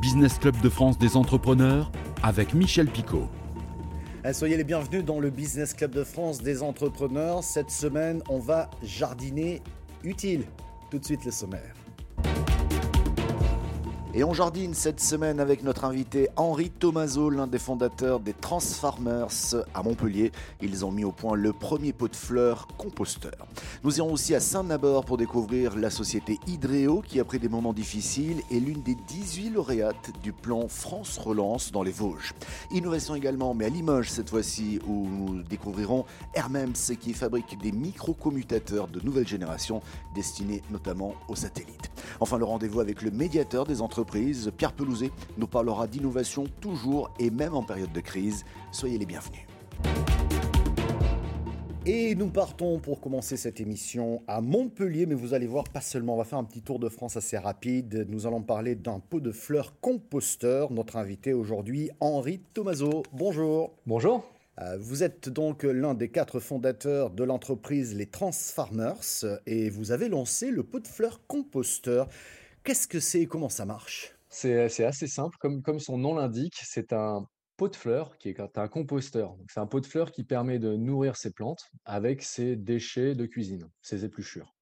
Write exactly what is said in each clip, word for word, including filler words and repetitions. Business Club de France des entrepreneurs avec Michel Picot. Soyez les bienvenus dans le Business Club de France des entrepreneurs. Cette semaine, on va jardiner utile. Tout de suite le sommaire. Et on jardine cette semaine avec notre invité Henri Thomazo, l'un des fondateurs des Transfarmers à Montpellier. Ils ont mis au point le premier pot de fleurs composteur. Nous irons aussi à Saint-Nabord pour découvrir la société Hydreo qui, après des moments difficiles, est l'une des dix-huit lauréates du plan France Relance dans les Vosges. Innovation également, mais à Limoges cette fois-ci, où nous découvrirons AirMEMS qui fabrique des microcommutateurs de nouvelle génération destinés notamment aux satellites. Enfin, le rendez-vous avec le médiateur des entreprises Pierre Pelouzet nous parlera d'innovation toujours et même en période de crise. Soyez les bienvenus. Et nous partons pour commencer cette émission à Montpellier, mais vous allez voir, pas seulement, on va faire un petit tour de France assez rapide. Nous allons parler d'un pot de fleurs composteur. Notre invité aujourd'hui, Henri Thomazo. Bonjour. Bonjour. Vous êtes donc l'un des quatre fondateurs de l'entreprise Les Transfarmers et vous avez lancé le pot de fleurs composteur. Qu'est-ce que c'est et comment ça marche ? C'est, c'est assez simple, comme, comme son nom l'indique, c'est un pot de fleurs qui est un composteur. Donc, c'est un pot de fleurs qui permet de nourrir ses plantes avec ses déchets de cuisine, ses épluchures.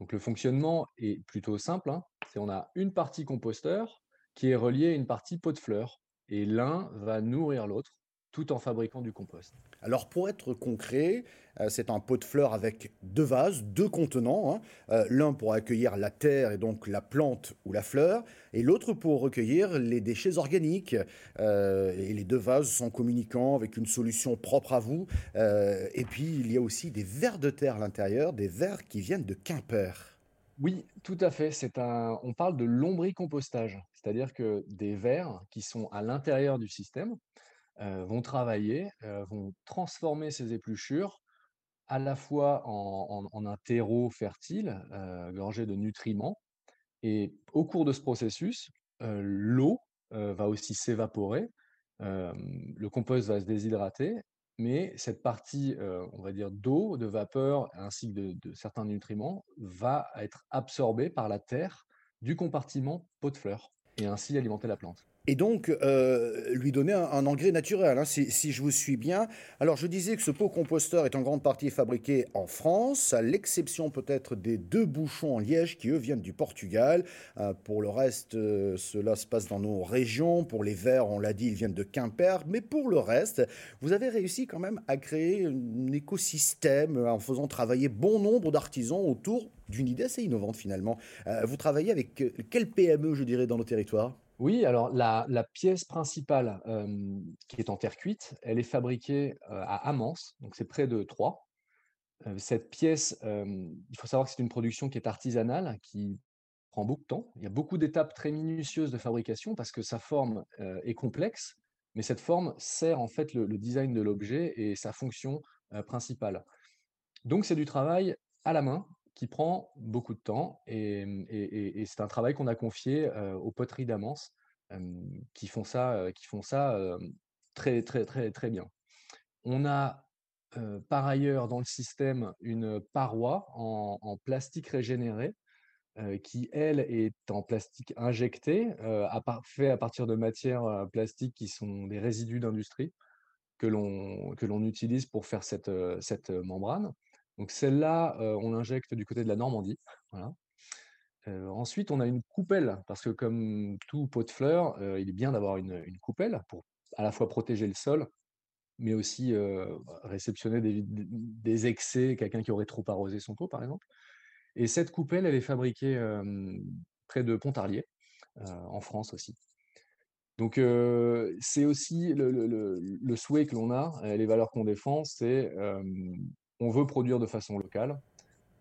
Donc le fonctionnement est plutôt simple, hein. C'est, on a une partie composteur qui est reliée à une partie pot de fleurs et l'un va nourrir l'autre tout en fabriquant du compost. Alors pour être concret, euh, c'est un pot de fleurs avec deux vases, deux contenants, hein. euh, l'un pour accueillir la terre et donc la plante ou la fleur, et l'autre pour recueillir les déchets organiques. Euh, et les deux vases sont communicants avec une solution propre à vous. Euh, et puis il y a aussi des vers de terre à l'intérieur, des vers qui viennent de Quimper. Oui, tout à fait. C'est un... On parle de lombricompostage, c'est-à-dire que des vers qui sont à l'intérieur du système Euh, vont travailler, euh, vont transformer ces épluchures à la fois en, en, en un terreau fertile, euh, gorgé de nutriments. Et au cours de ce processus, euh, l'eau euh, va aussi s'évaporer, euh, le compost va se déshydrater, mais cette partie, euh, on va dire, d'eau, de vapeur, ainsi que de, de certains nutriments, va être absorbée par la terre du compartiment pot de fleurs et ainsi alimenter la plante. Et donc, euh, lui donner un, un engrais naturel, hein, si, si je vous suis bien. Alors, je disais que ce pot composteur est en grande partie fabriqué en France, à l'exception peut-être des deux bouchons en liège qui, eux, viennent du Portugal. Euh, pour le reste, euh, cela se passe dans nos régions. Pour les vers, on l'a dit, ils viennent de Quimper. Mais pour le reste, vous avez réussi quand même à créer un écosystème en faisant travailler bon nombre d'artisans autour d'une idée assez innovante, finalement. Euh, vous travaillez avec euh, quelle P M E, je dirais, dans nos territoires ? Oui, alors la, la pièce principale euh, qui est en terre cuite, elle est fabriquée euh, à Amance, donc c'est près de Troyes. Euh, cette pièce, euh, il faut savoir que c'est une production qui est artisanale, qui prend beaucoup de temps. Il y a beaucoup d'étapes très minutieuses de fabrication parce que sa forme euh, est complexe, mais cette forme sert en fait le, le design de l'objet et sa fonction euh, principale. Donc c'est du travail à la main qui prend beaucoup de temps et, et, et c'est un travail qu'on a confié euh, aux poteries d'Amance euh, qui font ça, euh, qui font ça euh, très, très, très, très bien. On a euh, par ailleurs dans le système une paroi en, en plastique régénéré euh, qui, elle, est en plastique injecté, euh, à par- fait à partir de matières plastiques qui sont des résidus d'industrie que l'on, que l'on utilise pour faire cette, cette membrane. Donc celle-là, euh, on l'injecte du côté de la Normandie. Voilà. Euh, ensuite, on a une coupelle, parce que comme tout pot de fleurs, euh, il est bien d'avoir une, une coupelle pour à la fois protéger le sol, mais aussi euh, réceptionner des, des excès, quelqu'un qui aurait trop arrosé son pot, par exemple. Et cette coupelle, elle est fabriquée euh, près de Pontarlier, euh, en France aussi. Donc, euh, c'est aussi le, le, le, le souhait que l'on a, les valeurs qu'on défend, c'est... Euh, on veut produire de façon locale.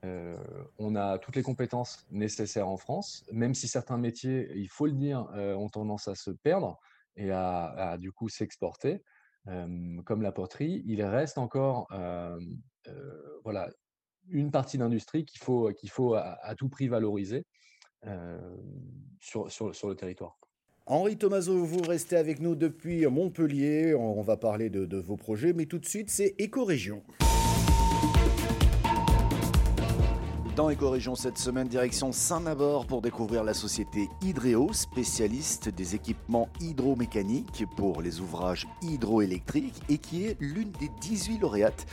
Euh, on a toutes les compétences nécessaires en France, même si certains métiers, il faut le dire, euh, ont tendance à se perdre et à, à du coup s'exporter. Euh, comme la poterie, il reste encore euh, euh, voilà, une partie d'industrie qu'il faut, qu'il faut à, à tout prix valoriser euh, sur, sur, sur le territoire. Henri Thomazo, vous restez avec nous depuis Montpellier. On va parler de, de vos projets, mais tout de suite, c'est Éco-Région. Dans Écorégion cette semaine, direction Saint-Nabord pour découvrir la société Hydreo, spécialiste des équipements hydromécaniques pour les ouvrages hydroélectriques et qui est l'une des dix-huit lauréates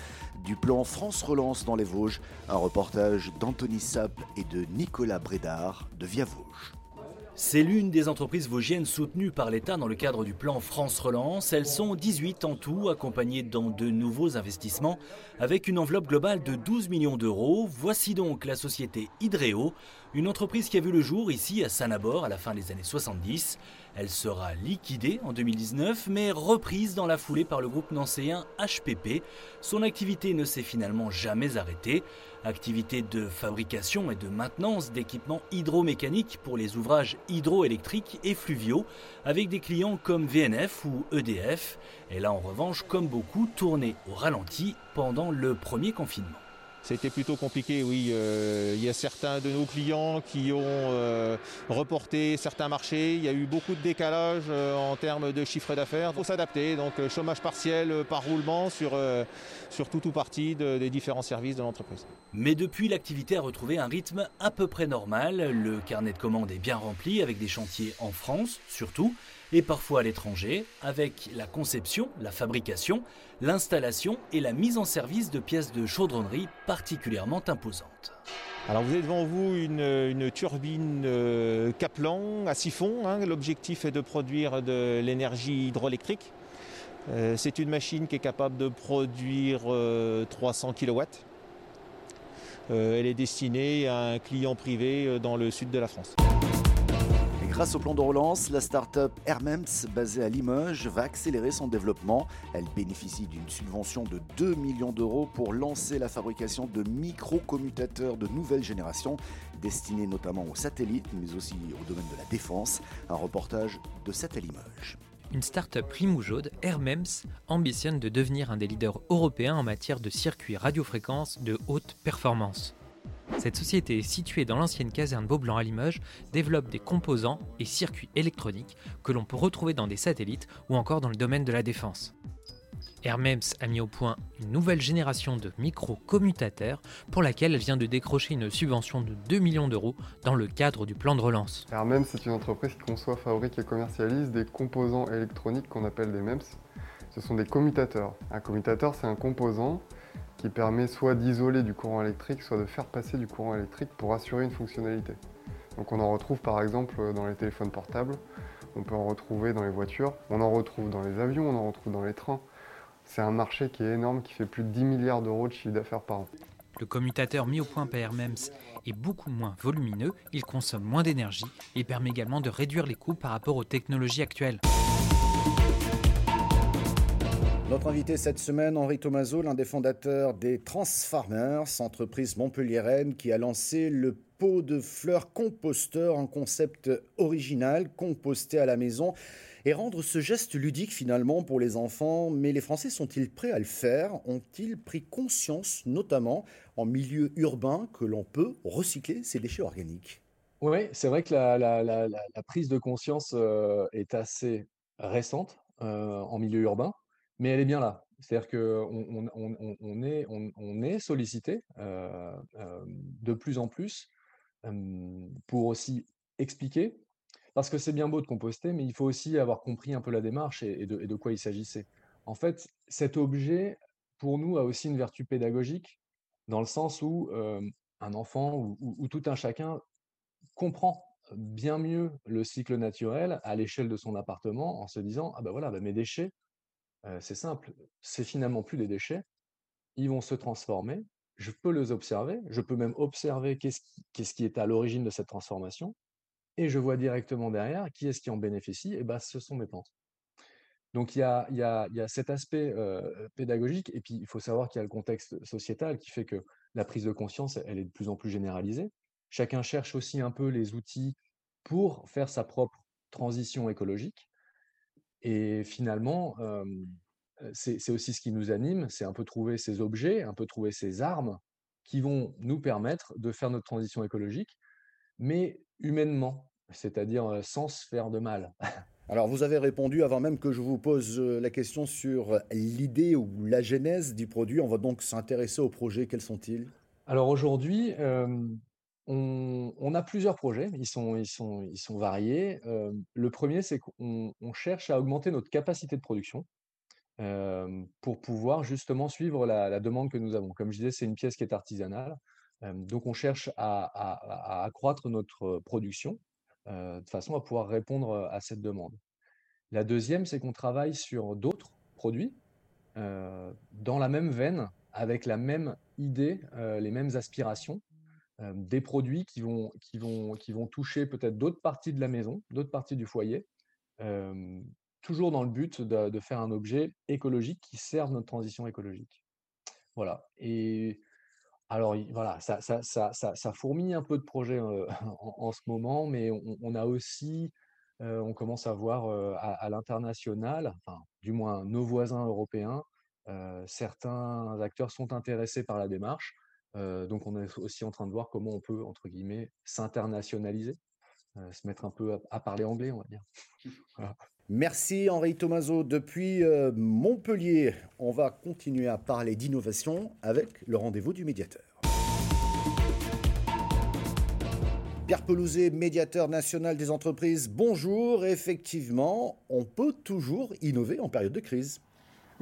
du plan France Relance dans les Vosges. Un reportage d'Anthony Sapp et de Nicolas Brédard de Via Vosges. C'est l'une des entreprises vosgiennes soutenues par l'État dans le cadre du plan France Relance. Elles sont dix-huit en tout, accompagnées dans de nouveaux investissements avec une enveloppe globale de douze millions d'euros. Voici donc la société Hydreo, une entreprise qui a vu le jour ici à Saint-Nabord à la fin des années soixante-dix. Elle sera liquidée en deux mille dix-neuf mais reprise dans la foulée par le groupe nancéen H P P. Son activité ne s'est finalement jamais arrêtée. Activité de fabrication et de maintenance d'équipements hydromécaniques pour les ouvrages hydroélectriques et fluviaux, avec des clients comme V N F ou E D F. Elle a en revanche, comme beaucoup, tourné au ralenti pendant le premier confinement. C'était plutôt compliqué, oui. Euh, il y a certains de nos clients qui ont euh, reporté certains marchés. Il y a eu beaucoup de décalages euh, en termes de chiffre d'affaires. Il faut s'adapter, donc chômage partiel par roulement sur, euh, sur tout ou partie de, des différents services de l'entreprise. Mais depuis, l'activité a retrouvé un rythme à peu près normal. Le carnet de commandes est bien rempli avec des chantiers en France, surtout, et parfois à l'étranger, avec la conception, la fabrication, l'installation et la mise en service de pièces de chaudronnerie particulièrement imposantes. Alors vous avez devant vous une, une turbine euh, Kaplan à siphon, hein. L'objectif est de produire de l'énergie hydroélectrique. Euh, c'est une machine qui est capable de produire euh, trois cents kilowatts. Euh, elle est destinée à un client privé euh, dans le sud de la France. Grâce au plan de relance, la start-up AirMEMS, basée à Limoges, va accélérer son développement. Elle bénéficie d'une subvention de deux millions d'euros pour lancer la fabrication de micro-commutateurs de nouvelle génération, destinés notamment aux satellites, mais aussi au domaine de la défense. Un reportage de Sat à Limoges. Une start-up limougeaude, AirMEMS, ambitionne de devenir un des leaders européens en matière de circuits radiofréquences de haute performance. Cette société, située dans l'ancienne caserne Beaublanc à Limoges, développe des composants et circuits électroniques que l'on peut retrouver dans des satellites ou encore dans le domaine de la défense. AirMEMS a mis au point une nouvelle génération de micro-commutateurs pour laquelle elle vient de décrocher une subvention de deux millions d'euros dans le cadre du plan de relance. AirMEMS, c'est une entreprise qui conçoit, fabrique et commercialise des composants électroniques qu'on appelle des MEMS. Ce sont des commutateurs. Un commutateur, c'est un composant qui permet soit d'isoler du courant électrique, soit de faire passer du courant électrique pour assurer une fonctionnalité. Donc on en retrouve par exemple dans les téléphones portables, on peut en retrouver dans les voitures, on en retrouve dans les avions, on en retrouve dans les trains. C'est un marché qui est énorme, qui fait plus de dix milliards d'euros de chiffre d'affaires par an. Le commutateur mis au point par AirMEMS est beaucoup moins volumineux, il consomme moins d'énergie et permet également de réduire les coûts par rapport aux technologies actuelles. Notre invité cette semaine, Henri Thomazo, l'un des fondateurs des Transfarmers, entreprise montpelliéraine qui a lancé le pot de fleurs composteur, un concept original, composter à la maison et rendre ce geste ludique finalement pour les enfants. Mais les Français sont-ils prêts à le faire ? Ont-ils pris conscience, notamment en milieu urbain, que l'on peut recycler ces déchets organiques ? Oui, c'est vrai que la, la, la, la prise de conscience euh, est assez récente euh, en milieu urbain. Mais elle est bien là, c'est-à-dire qu'on on, on, on est, on, on est sollicité euh, euh, de plus en plus euh, pour aussi expliquer, parce que c'est bien beau de composter, mais il faut aussi avoir compris un peu la démarche et, et, de, et de quoi il s'agissait. En fait, cet objet, pour nous, a aussi une vertu pédagogique, dans le sens où euh, un enfant ou, ou, ou tout un chacun comprend bien mieux le cycle naturel à l'échelle de son appartement en se disant « Ah ben voilà, ben mes déchets, Euh, c'est simple, c'est finalement plus des déchets, ils vont se transformer, je peux les observer, je peux même observer qu'est-ce qui, qu'est-ce qui est à l'origine de cette transformation, et je vois directement derrière qui est-ce qui en bénéficie, et ben, ce sont mes plantes. » Donc il y a, y a, y a cet aspect euh, pédagogique, et puis il faut savoir qu'il y a le contexte sociétal qui fait que la prise de conscience, elle est de plus en plus généralisée. Chacun cherche aussi un peu les outils pour faire sa propre transition écologique. Et finalement, euh, c'est, c'est aussi ce qui nous anime, c'est un peu trouver ces objets, un peu trouver ces armes qui vont nous permettre de faire notre transition écologique, mais humainement, c'est-à-dire sans se faire de mal. Alors vous avez répondu avant même que je vous pose la question sur l'idée ou la genèse du produit. On va donc s'intéresser aux projets, quels sont-ils ? Alors aujourd'hui, euh, on, on a plusieurs projets, ils sont, ils sont, ils sont variés. Euh, le premier, c'est qu'on on cherche à augmenter notre capacité de production euh, pour pouvoir justement suivre la, la demande que nous avons. Comme je disais, c'est une pièce qui est artisanale, euh, donc on cherche à, à, à accroître notre production euh, de façon à pouvoir répondre à cette demande. La deuxième, c'est qu'on travaille sur d'autres produits euh, dans la même veine, avec la même idée, euh, les mêmes aspirations, euh, des produits qui vont, qui vont, qui vont toucher peut-être d'autres parties de la maison, d'autres parties du foyer, euh, toujours dans le but de, de faire un objet écologique qui serve notre transition écologique. Voilà. Et alors, voilà, ça, ça, ça, ça, ça fourmille un peu de projets euh, en, en ce moment, mais on, on a aussi, euh, on commence à voir euh, à, à l'international, enfin, du moins nos voisins européens, Euh, certains acteurs sont intéressés par la démarche, euh, donc on est aussi en train de voir comment on peut, entre guillemets, s'internationaliser, euh, se mettre un peu à, à parler anglais, on va dire. Voilà. Merci Henri Thomazo. Depuis euh, Montpellier, on va continuer à parler d'innovation avec le rendez-vous du médiateur. Pierre Pelouzet, médiateur national des entreprises, bonjour. Effectivement, on peut toujours innover en période de crise.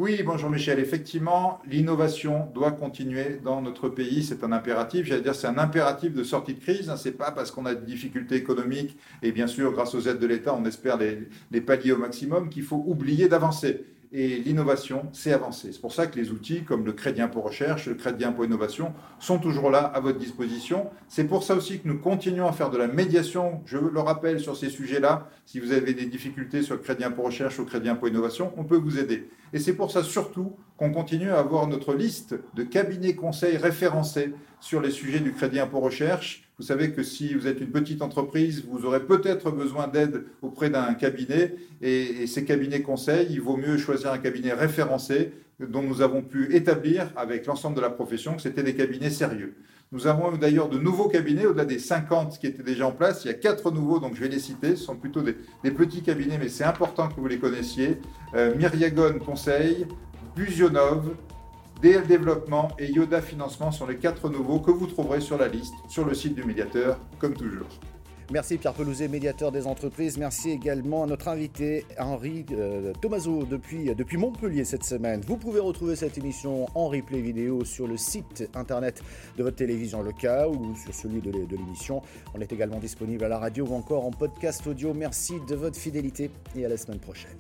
Oui, bonjour Michel. Effectivement, l'innovation doit continuer dans notre pays. C'est un impératif. J'allais dire, c'est un impératif de sortie de crise. C'est pas parce qu'on a des difficultés économiques et bien sûr, grâce aux aides de l'État, on espère les, les pallier au maximum qu'il faut oublier d'avancer. Et l'innovation, c'est avancer. C'est pour ça que les outils comme le crédit impôt recherche, le crédit impôt innovation sont toujours là à votre disposition. C'est pour ça aussi que nous continuons à faire de la médiation. Je le rappelle sur ces sujets-là, si vous avez des difficultés sur le crédit impôt recherche ou le crédit impôt innovation, on peut vous aider. Et c'est pour ça surtout qu'on continue à avoir notre liste de cabinets conseils référencés sur les sujets du crédit impôt recherche. Vous savez que si vous êtes une petite entreprise, vous aurez peut-être besoin d'aide auprès d'un cabinet. Et, et ces cabinets conseils, il vaut mieux choisir un cabinet référencé dont nous avons pu établir avec l'ensemble de la profession que c'était des cabinets sérieux. Nous avons d'ailleurs de nouveaux cabinets, au-delà des cinquante qui étaient déjà en place. Il y a quatre nouveaux, donc je vais les citer. Ce sont plutôt des, des petits cabinets, mais c'est important que vous les connaissiez. Euh, Myriagon Conseil, Buzionov, D L Développement et Yoda Financement sont les quatre nouveaux que vous trouverez sur la liste, sur le site du médiateur, comme toujours. Merci Pierre Pelouzet, médiateur des entreprises. Merci également à notre invité Henri euh, Thomazo depuis, depuis Montpellier cette semaine. Vous pouvez retrouver cette émission en replay vidéo sur le site internet de votre télévision locale ou sur celui de l'émission. On est également disponible à la radio ou encore en podcast audio. Merci de votre fidélité et à la semaine prochaine.